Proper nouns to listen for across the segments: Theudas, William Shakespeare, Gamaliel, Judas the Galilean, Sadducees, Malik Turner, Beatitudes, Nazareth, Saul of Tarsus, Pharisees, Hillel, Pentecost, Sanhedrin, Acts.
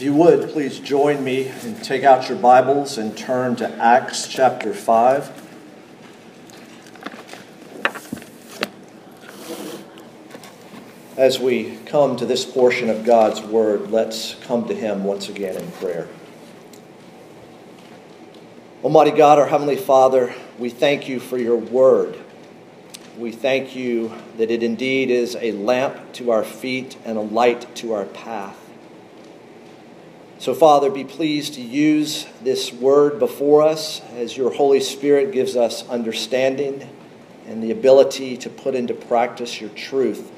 If you would, please join me and take out your Bibles and turn to Acts chapter 5. As we come to this portion of God's Word, let's come to Him once again in prayer. Almighty God, our Heavenly Father, we thank You for Your Word. We thank You that it indeed is a lamp to our feet and a light to our path. So, Father, be pleased to use this Word before us as Your Holy Spirit gives us understanding and the ability to put into practice Your truth.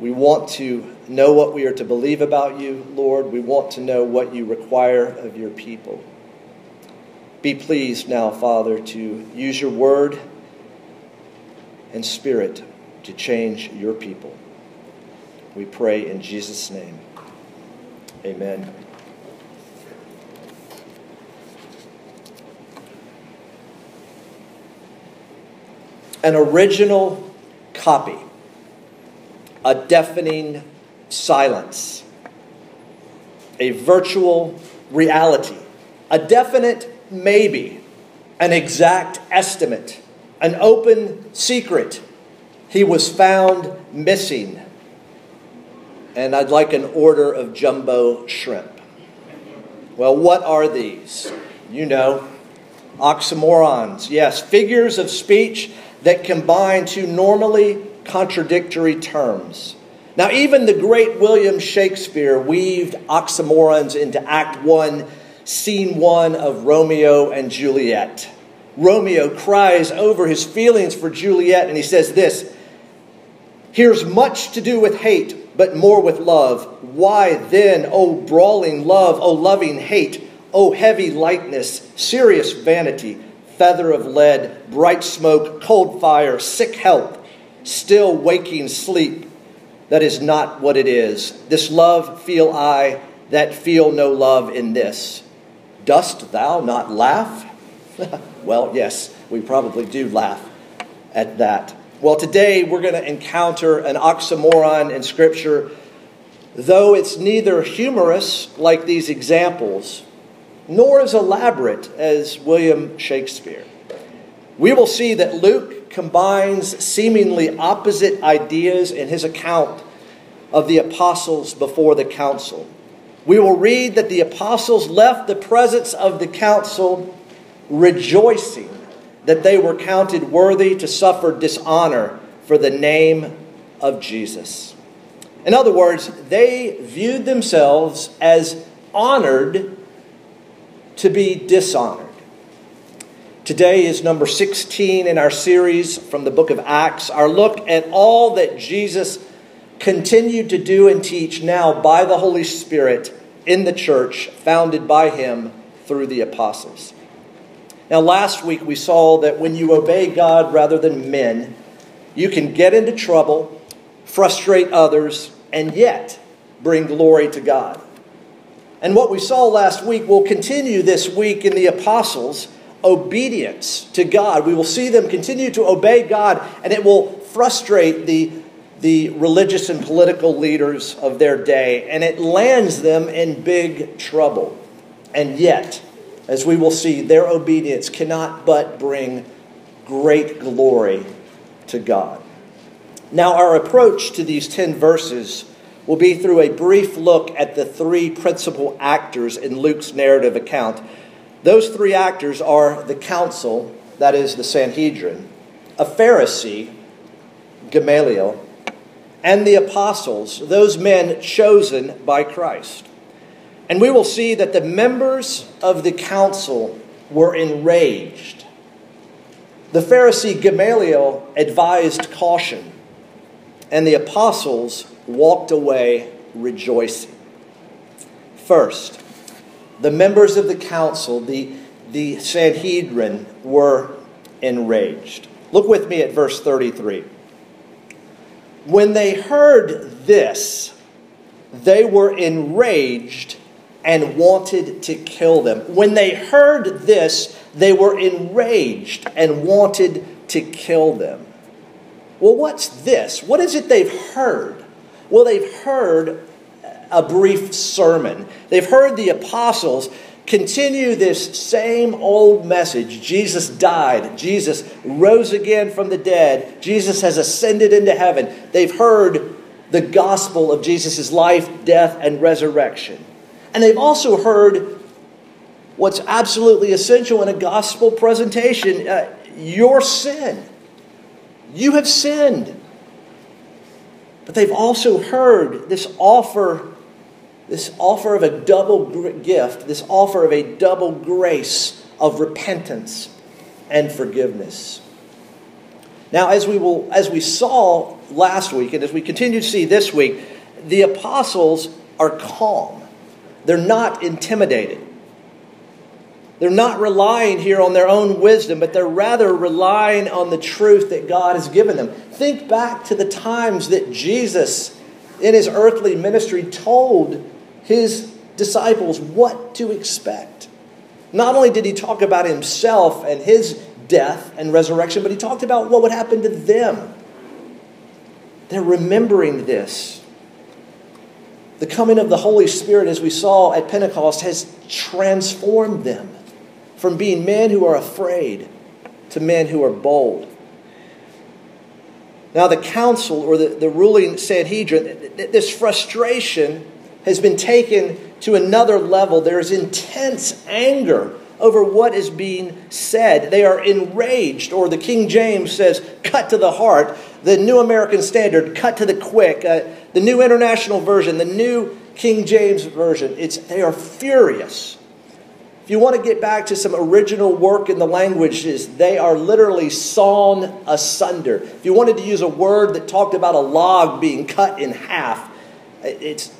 We want to know what we are to believe about You, Lord. We want to know what You require of Your people. Be pleased now, Father, to use Your Word and Spirit to change Your people. We pray in Jesus' name. Amen. An original copy. A deafening silence, a virtual reality, a definite maybe, an exact estimate, an open secret. He was found missing. And I'd like an order of jumbo shrimp. Well, what are these? You know, oxymorons. Yes, figures of speech that combine two normally contradictory terms. Now, even the great William Shakespeare weaved oxymorons into Act 1, Scene 1 of Romeo and Juliet. Romeo cries over his feelings for Juliet, and he says this, "Here's much to do with hate, but more with love. Why then, O brawling love, O loving hate, O heavy lightness, serious vanity, feather of lead, bright smoke, cold fire, sick health, still waking sleep, that is not what it is. This love feel I, that feel no love in this. Dost thou not laugh?" Well, yes, we probably do laugh at that. Well, today we're going to encounter an oxymoron in Scripture, though it's neither humorous like these examples, nor as elaborate as William Shakespeare. We will see that Luke combines seemingly opposite ideas in his account of the apostles before the council. We will read that the apostles left the presence of the council rejoicing that they were counted worthy to suffer dishonor for the name of Jesus. In other words, they viewed themselves as honored to be dishonored. Today is number 16 in our series from the book of Acts, our look at all that Jesus continued to do and teach now by the Holy Spirit in the church, founded by Him through the apostles. Now, last week we saw that when you obey God rather than men, you can get into trouble, frustrate others, and yet bring glory to God. And what we saw last week will continue this week in the apostles' obedience to God. We will see them continue to obey God, and it will frustrate the religious and political leaders of their day, and it lands them in big trouble. And yet, as we will see, their obedience cannot but bring great glory to God. Now, our approach to these 10 verses will be through a brief look at the three principal actors in Luke's narrative account. Those three actors are the council, that is the Sanhedrin, a Pharisee, Gamaliel, and the apostles, those men chosen by Christ. And we will see that the members of the council were enraged. The Pharisee Gamaliel advised caution, and the apostles walked away rejoicing. First, the members of the council, the Sanhedrin, were enraged. Look with me at verse 33. When they heard this, they were enraged and wanted to kill them. When they heard this, they were enraged and wanted to kill them. Well, what's this? What is it they've heard? Well, they've heard a brief sermon. They've heard the apostles continue this same old message. Jesus died. Jesus rose again from the dead. Jesus has ascended into heaven. They've heard the gospel of Jesus' life, death, and resurrection. And they've also heard what's absolutely essential in a gospel presentation, your sin. You have sinned. But they've also heard this offer of a double gift, this offer of a double grace of repentance and forgiveness. Now, as we saw last week, and as we continue to see this week, the apostles are calm. They're not intimidated. They're not relying here on their own wisdom, but they're rather relying on the truth that God has given them. Think back to the times that Jesus, in his earthly ministry, told his disciples what to expect. Not only did he talk about himself and his death and resurrection, but he talked about what would happen to them. They're remembering this. The coming of the Holy Spirit, as we saw at Pentecost, has transformed them from being men who are afraid to men who are bold. Now the council, or the ruling Sanhedrin, this frustration has been taken to another level. There is intense anger over what is being said. They are enraged, or the King James says, cut to the heart. The New American Standard, cut to the quick. The New International Version, the New King James Version, they are furious. If you want to get back to some original work in the languages, they are literally sawn asunder. If you wanted to use a word that talked about a log being cut in half, it's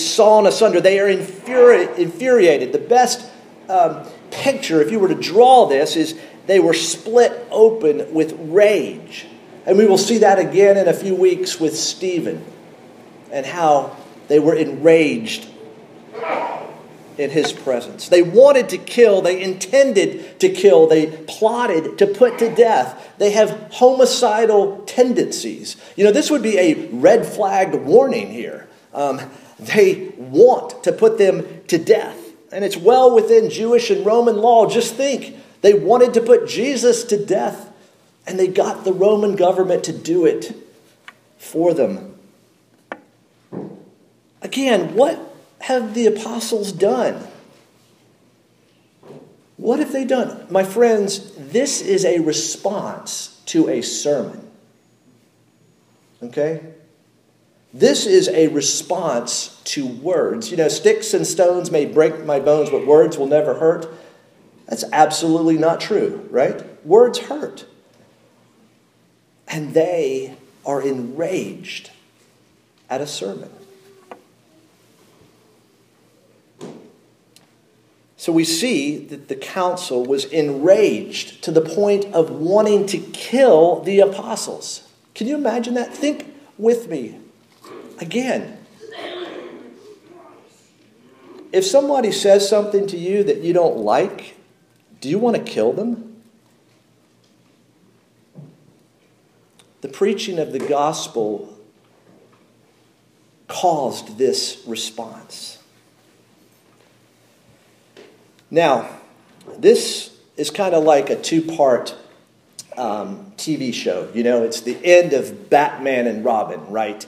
sawn asunder. They are infuriated. The best picture, if you were to draw this, is they were split open with rage. And we will see that again in a few weeks with Stephen and how they were enraged in his presence. They wanted to kill. They intended to kill. They plotted to put to death. They have homicidal tendencies. You know, this would be a red flag warning here. They want to put them to death. And it's well within Jewish and Roman law. Just think, they wanted to put Jesus to death, and they got the Roman government to do it for them. Again, what have the apostles done? What have they done? My friends, this is a response to a sermon. Okay? This is a response to words. You know, sticks and stones may break my bones, but words will never hurt. That's absolutely not true, right? Words hurt. And they are enraged at a sermon. So we see that the council was enraged to the point of wanting to kill the apostles. Can you imagine that? Think with me. Again, if somebody says something to you that you don't like, do you want to kill them? The preaching of the gospel caused this response. Now, this is kind of like a two-part TV show. You know, it's the end of Batman and Robin, right?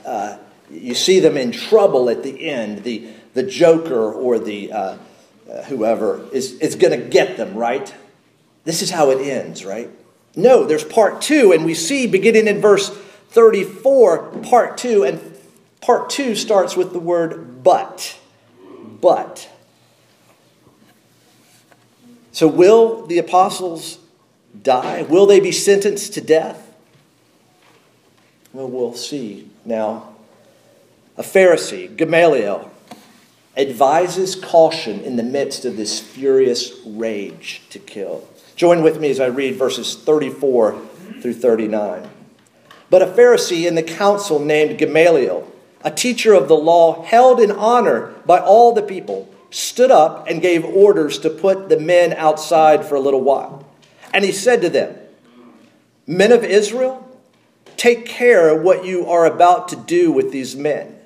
You see them in trouble at the end. The Joker or the whoever is going to get them, right? This is how it ends, right? No, there's part two, and we see beginning in verse 34, part two, and part two starts with the word but. But. So will the apostles die? Will they be sentenced to death? Well, we'll see now. A Pharisee, Gamaliel, advises caution in the midst of this furious rage to kill. Join with me as I read verses 34 through 39. But a Pharisee in the council named Gamaliel, a teacher of the law, held in honor by all the people, stood up and gave orders to put the men outside for a little while. And he said to them, "Men of Israel, take care what you are about to do with these men.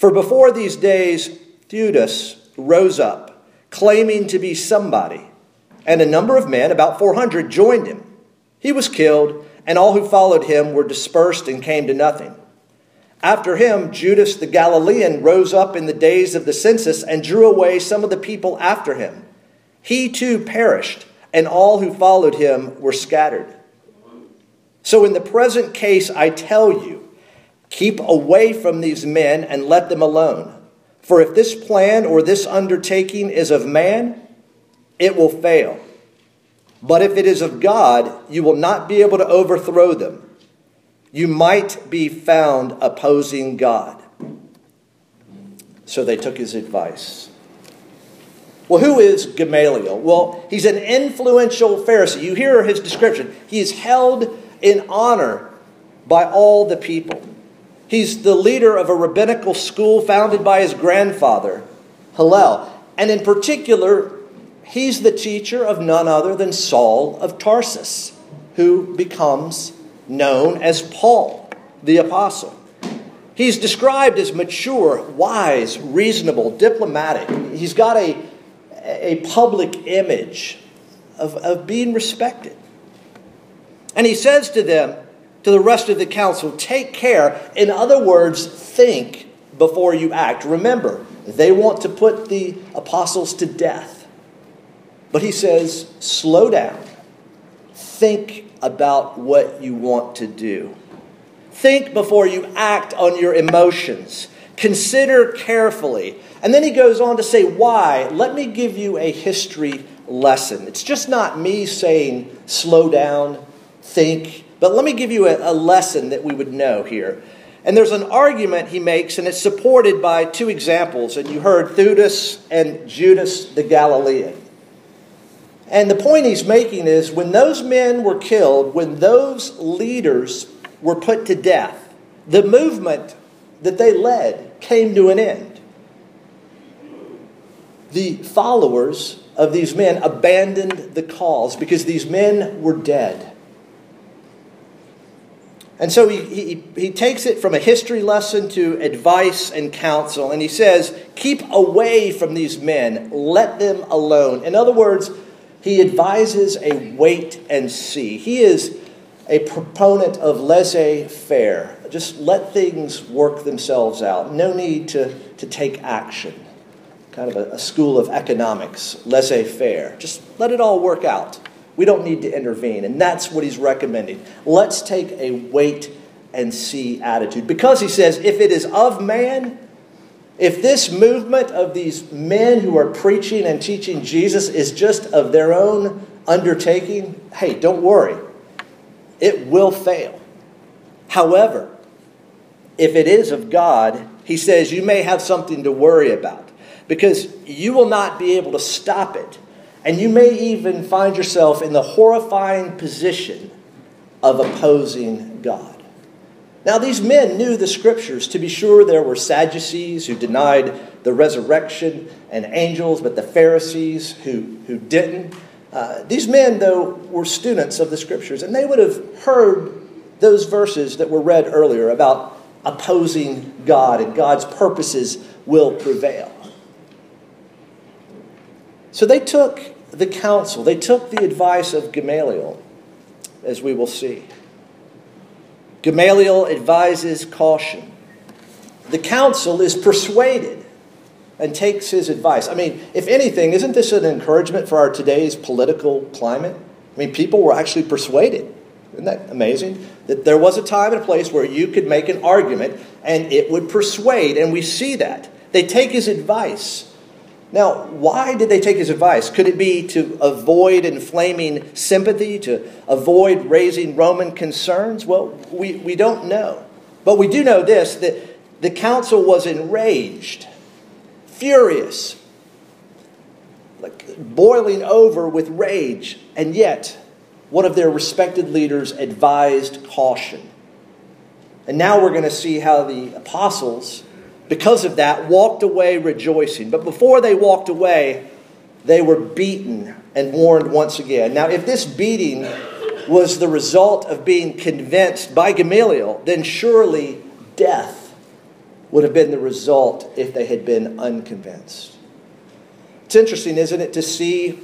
For before these days, Theudas rose up, claiming to be somebody, and a number of men, about 400, joined him. He was killed, and all who followed him were dispersed and came to nothing. After him, Judas the Galilean rose up in the days of the census and drew away some of the people after him. He too perished, and all who followed him were scattered. So in the present case, I tell you, keep away from these men and let them alone. For if this plan or this undertaking is of man, it will fail. But if it is of God, you will not be able to overthrow them. You might be found opposing God. So they took his advice. Well, who is Gamaliel? Well, he's an influential Pharisee. You hear his description. He is held in honor by all the people. He's the leader of a rabbinical school founded by his grandfather, Hillel. And in particular, he's the teacher of none other than Saul of Tarsus, who becomes known as Paul, the apostle. He's described as mature, wise, reasonable, diplomatic. He's got a public image of being respected. And he says to them, to the rest of the council, take care. In other words, think before you act. Remember, they want to put the apostles to death. But he says, slow down. Think about what you want to do. Think before you act on your emotions. Consider carefully. And then he goes on to say, why? Let me give you a history lesson. It's just not me saying, slow down, think. But let me give you a lesson that we would know here. And there's an argument he makes, and it's supported by two examples. And you heard Theudas and Judas the Galilean. And the point he's making is when those men were killed, when those leaders were put to death, the movement that they led came to an end. The followers of these men abandoned the cause because these men were dead. And so he takes it from a history lesson to advice and counsel. And he says, keep away from these men. Let them alone. In other words, he advises a wait and see. He is a proponent of laissez-faire. Just let things work themselves out. No need to take action. Kind of a school of economics, laissez-faire. Just let it all work out. We don't need to intervene. And that's what he's recommending. Let's take a wait and see attitude. Because he says, if it is of man, if this movement of these men who are preaching and teaching Jesus is just of their own undertaking, hey, don't worry. It will fail. However, if it is of God, he says you may have something to worry about because you will not be able to stop it. And you may even find yourself in the horrifying position of opposing God. Now, these men knew the scriptures. To be sure, there were Sadducees who denied the resurrection and angels, but the Pharisees who didn't. These men, though, were students of the scriptures, and they would have heard those verses that were read earlier about opposing God and God's purposes will prevail. So they took the counsel, they took the advice of Gamaliel, as we will see. Gamaliel advises caution. The council is persuaded and takes his advice. I mean, if anything, isn't this an encouragement for our today's political climate? I mean, people were actually persuaded. Isn't that amazing? That there was a time and a place where you could make an argument and it would persuade, and we see that. They take his advice. Now, why did they take his advice? Could it be to avoid inflaming sympathy, to avoid raising Roman concerns? Well, we don't know. But we do know this, that the council was enraged, furious, like boiling over with rage. And yet, one of their respected leaders advised caution. And now we're going to see how the apostles, because of that, walked away rejoicing. But before they walked away, they were beaten and warned once again. Now, if this beating was the result of being convinced by Gamaliel, then surely death would have been the result if they had been unconvinced. It's interesting, isn't it, to see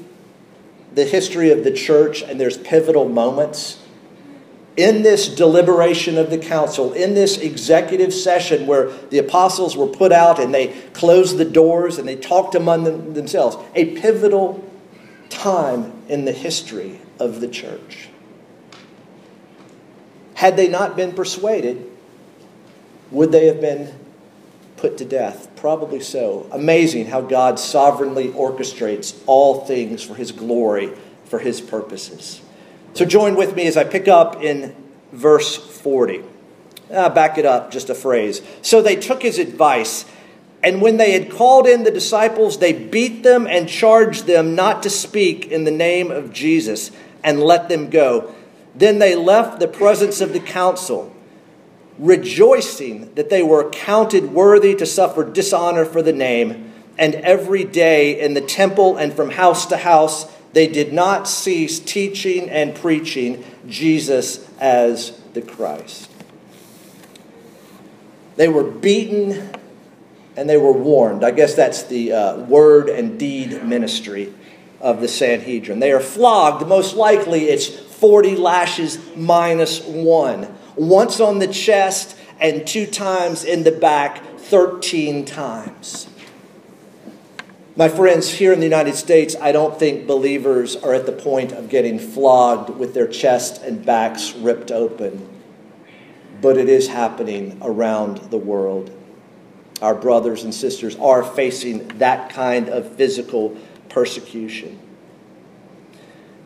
the history of the church, and there's pivotal moments in this deliberation of the council, in this executive session where the apostles were put out and they closed the doors and they talked among themselves. A pivotal time in the history of the church. Had they not been persuaded, would they have been put to death? Probably so. Amazing how God sovereignly orchestrates all things for his glory, for his purposes. So join with me as I pick up in verse 40. I'll back it up just a phrase. So they took his advice, and when they had called in the disciples, they beat them and charged them not to speak in the name of Jesus, and let them go. Then they left the presence of the council, rejoicing that they were counted worthy to suffer dishonor for the name. And every day in the temple and from house to house, they did not cease teaching and preaching Jesus as the Christ. They were beaten and they were warned. I guess that's the word and deed ministry of the Sanhedrin. They are flogged. Most likely it's 40 lashes minus one. Once on the chest and 2 times in the back, 13 times. My friends, here in the United States, I don't think believers are at the point of getting flogged with their chests and backs ripped open. But it is happening around the world. Our brothers and sisters are facing that kind of physical persecution.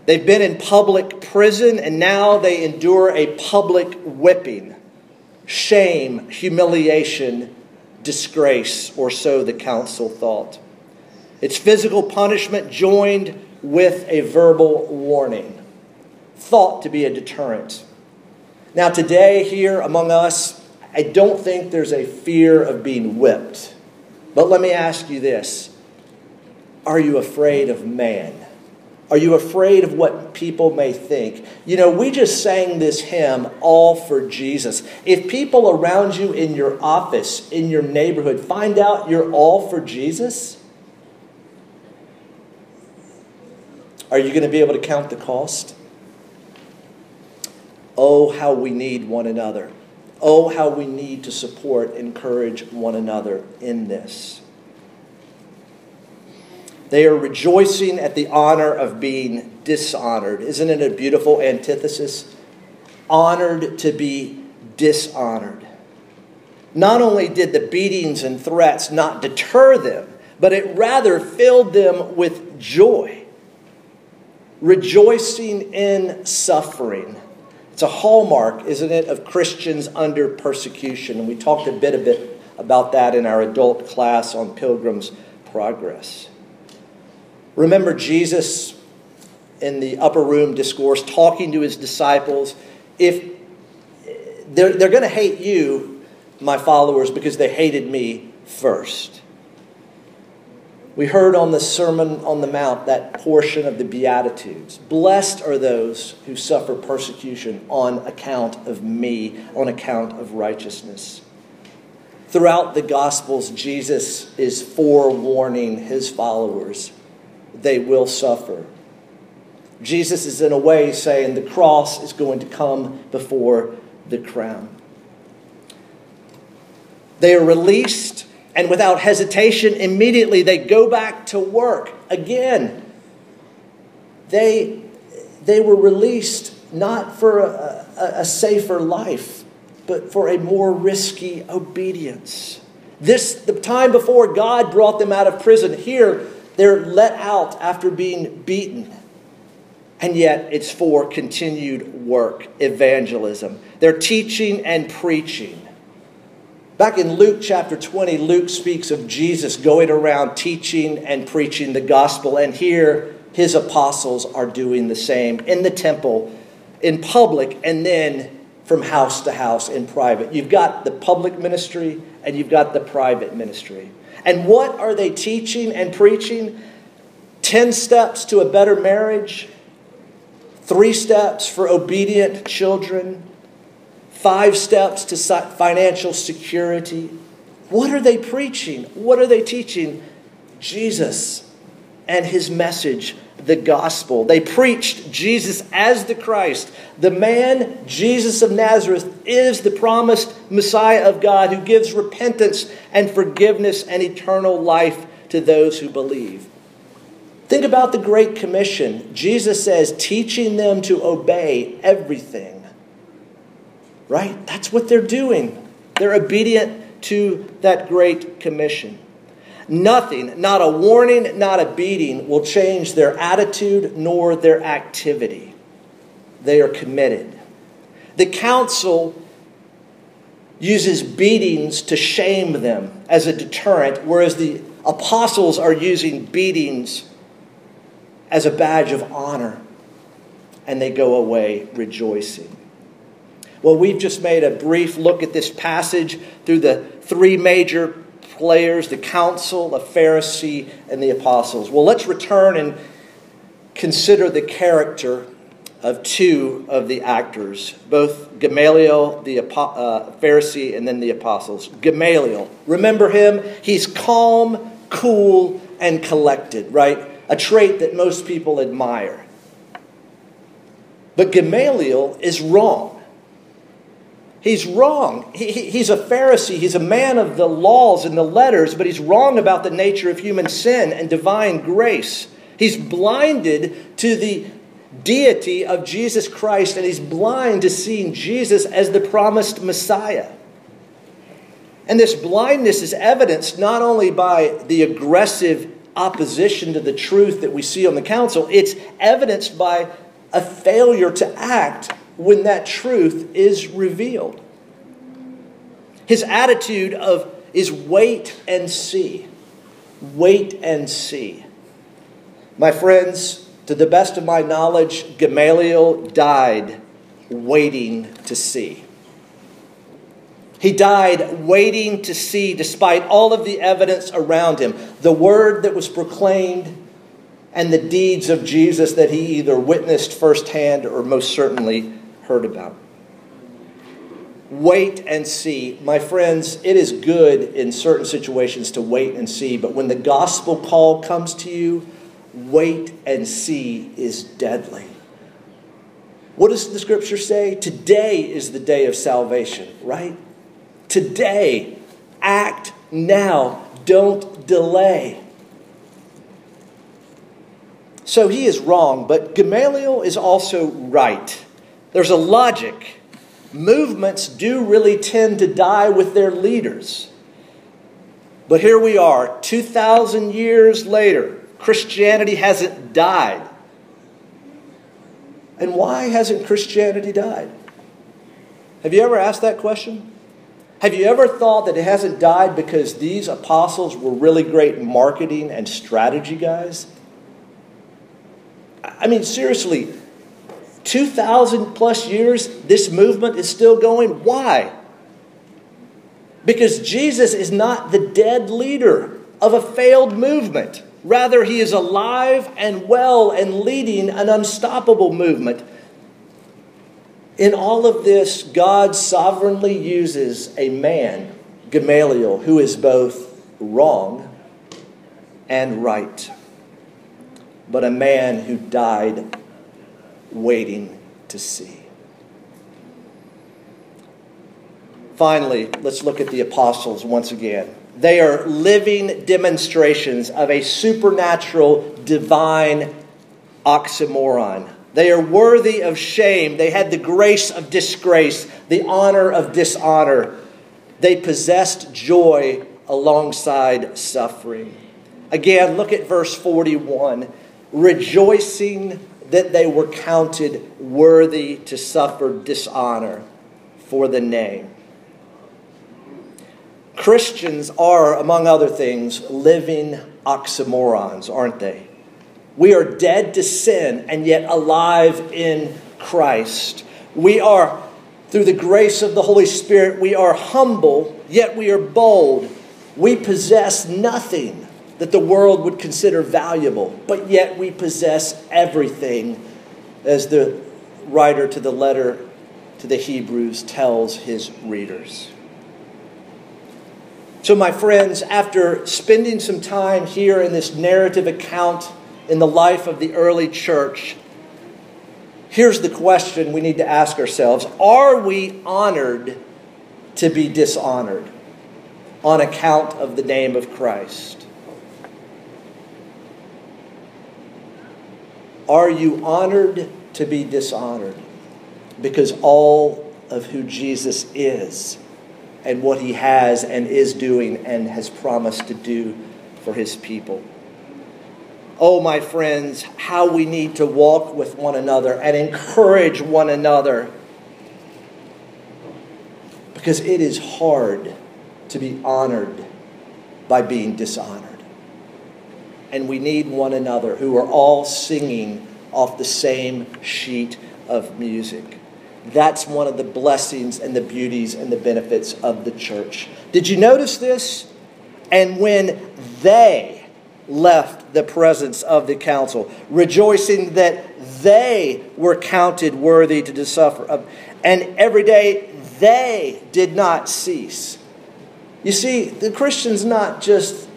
They've been in public prison, and now they endure a public whipping, shame, humiliation, disgrace, or so the council thought. It's physical punishment joined with a verbal warning, thought to be a deterrent. Now today, here among us, I don't think there's a fear of being whipped. But let me ask you this. Are you afraid of man? Are you afraid of what people may think? You know, we just sang this hymn, All for Jesus. If people around you in your office, in your neighborhood, find out you're all for Jesus, are you going to be able to count the cost? Oh, how we need one another. Oh, how we need to support, encourage one another in this. They are rejoicing at the honor of being dishonored. Isn't it a beautiful antithesis? Honored to be dishonored. Not only did the beatings and threats not deter them, but it rather filled them with joy. Rejoicing in suffering. It's a hallmark, isn't it, of Christians under persecution. And we talked a bit about that in our adult class on Pilgrim's Progress. Remember Jesus in the upper room discourse talking to his disciples. If they're going to hate you, my followers, because they hated me first. We heard on the Sermon on the Mount that portion of the Beatitudes. Blessed are those who suffer persecution on account of me, on account of righteousness. Throughout the Gospels, Jesus is forewarning his followers. They will suffer. Jesus is in a way saying the cross is going to come before the crown. They are released, and without hesitation, immediately they go back to work. Again, they were released not for a safer life, but for a more risky obedience. The time before, God brought them out of prison. Here, they're let out after being beaten. And yet it's for continued work, evangelism. They're teaching and preaching. Back in Luke chapter 20, Luke speaks of Jesus going around teaching and preaching the gospel. And here his apostles are doing the same in the temple, in public, and then from house to house in private. You've got the public ministry and you've got the private ministry. And what are they teaching and preaching? 10 steps to a better marriage, 3 steps for obedient children, 5 steps to financial security, What are they preaching? What are they teaching? Jesus and his message, the gospel. They preached Jesus as the Christ. The man, Jesus of Nazareth, is the promised Messiah of God who gives repentance and forgiveness and eternal life to those who believe. Think about the Great Commission. Jesus says, teaching them to obey everything. Right? That's what they're doing. They're obedient to that Great Commission. Nothing, not a warning, not a beating, will change their attitude nor their activity. They are committed. The council uses beatings to shame them as a deterrent, whereas the apostles are using beatings as a badge of honor, and they go away rejoicing. Well, we've just made a brief look at this passage through the three major players, the council, the Pharisee, and the apostles. Well, let's return and consider the character of two of the actors, both Gamaliel, the Pharisee, and then the apostles. Gamaliel, remember him? He's calm, cool, and collected, right? A trait that most people admire. But Gamaliel is wrong. He's wrong. He's a Pharisee. He's a man of the laws and the letters, but he's wrong about the nature of human sin and divine grace. He's blinded to the deity of Jesus Christ, and he's blind to seeing Jesus as the promised Messiah. And this blindness is evidenced not only by the aggressive opposition to the truth that we see on the council, it's evidenced by a failure to act when that truth is revealed. His attitude is wait and see. Wait and see. My friends, to the best of my knowledge, Gamaliel died waiting to see. He died waiting to see, despite all of the evidence around him. The word that was proclaimed and the deeds of Jesus that he either witnessed firsthand or most certainly heard about. Wait and see. My friends, it is good in certain situations to wait and see, but when the gospel call comes to you, wait and see is deadly. What does the scripture say? Today is the day of salvation, right? Today. Act now. Don't delay. So he is wrong, but Gamaliel is also right. There's a logic. Movements do really tend to die with their leaders. But here we are, 2,000 years later. Christianity hasn't died. And why hasn't Christianity died? Have you ever asked that question? Have you ever thought that it hasn't died because these apostles were really great marketing and strategy guys? I mean, seriously, 2,000 plus years, this movement is still going. Why? Because Jesus is not the dead leader of a failed movement. Rather, he is alive and well and leading an unstoppable movement. In all of this, God sovereignly uses a man, Gamaliel, who is both wrong and right, but a man who died waiting to see. Finally, let's look at the apostles once again. They are living demonstrations of a supernatural, divine oxymoron. They are worthy of shame. They had the grace of disgrace, the honor of dishonor. They possessed joy alongside suffering. Again, look at verse 41. Rejoicing that they were counted worthy to suffer dishonor for the name. Christians are, among other things, living oxymorons, aren't they? We are dead to sin and yet alive in Christ. We are, through the grace of the Holy Spirit, we are humble, yet we are bold. We possess nothing that the world would consider valuable, but yet we possess everything, as the writer to the letter to the Hebrews tells his readers. So my friends, after spending some time here in this narrative account in the life of the early church, here's the question we need to ask ourselves. Are we honored to be dishonored on account of the name of Christ? Are you honored to be dishonored? Because all of who Jesus is and what he has and is doing and has promised to do for his people. Oh, my friends, how we need to walk with one another and encourage one another, because it is hard to be honored by being dishonored. And we need one another who are all singing off the same sheet of music. That's one of the blessings and the beauties and the benefits of the church. Did you notice this? And when they left the presence of the council, rejoicing that they were counted worthy to suffer, and every day they did not cease. You see, the Christian's not just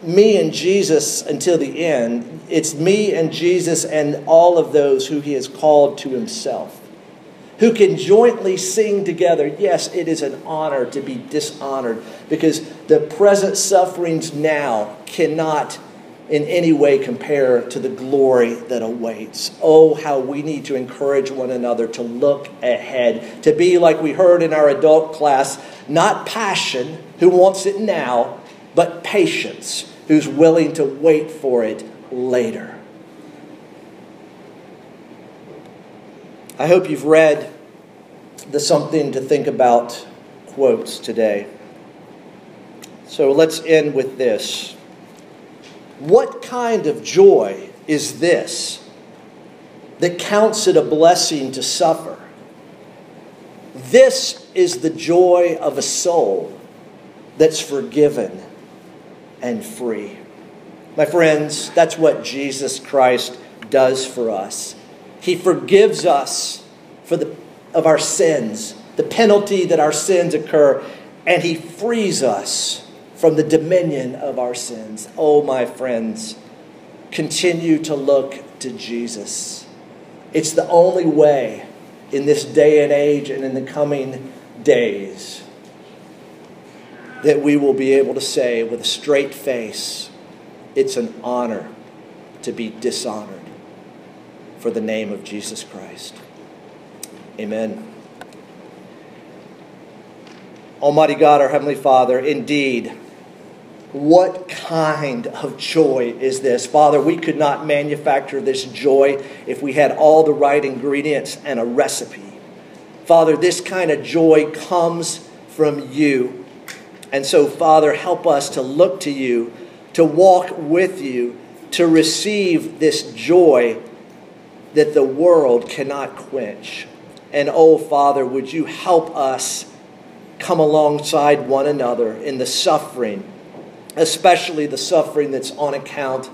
me and Jesus until the end. It's me and Jesus and all of those who he has called to himself, who can jointly sing together. Yes, it is an honor to be dishonored, because the present sufferings now cannot in any way compare to the glory that awaits. Oh, how we need to encourage one another to look ahead, to be like we heard in our adult class, not passion, who wants it now, but patience, who's willing to wait for it later. I hope you've read the Something to Think About quotes today. So let's end with this. What kind of joy is this that counts it a blessing to suffer? This is the joy of a soul that's forgiven and free. My friends, that's what Jesus Christ does for us. He forgives us of our sins, the penalty that our sins incur, and he frees us from the dominion of our sins. Oh, my friends, continue to look to Jesus. It's the only way in this day and age and in the coming days that we will be able to say with a straight face, it's an honor to be dishonored for the name of Jesus Christ. Amen. Almighty God, our Heavenly Father, indeed, what kind of joy is this? Father, we could not manufacture this joy if we had all the right ingredients and a recipe. Father, this kind of joy comes from you. And so, Father, help us to look to you, to walk with you, to receive this joy that the world cannot quench. And oh, Father, would you help us come alongside one another in the suffering, especially the suffering that's on account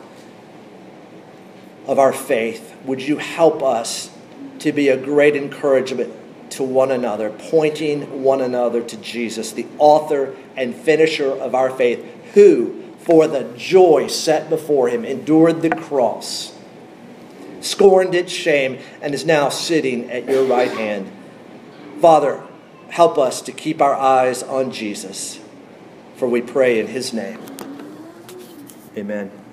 of our faith. Would you help us to be a great encouragement to one another, pointing one another to Jesus, the author and finisher of our faith, who, for the joy set before him, endured the cross, scorned its shame, and is now sitting at your right hand. Father, help us to keep our eyes on Jesus, for we pray in his name. Amen.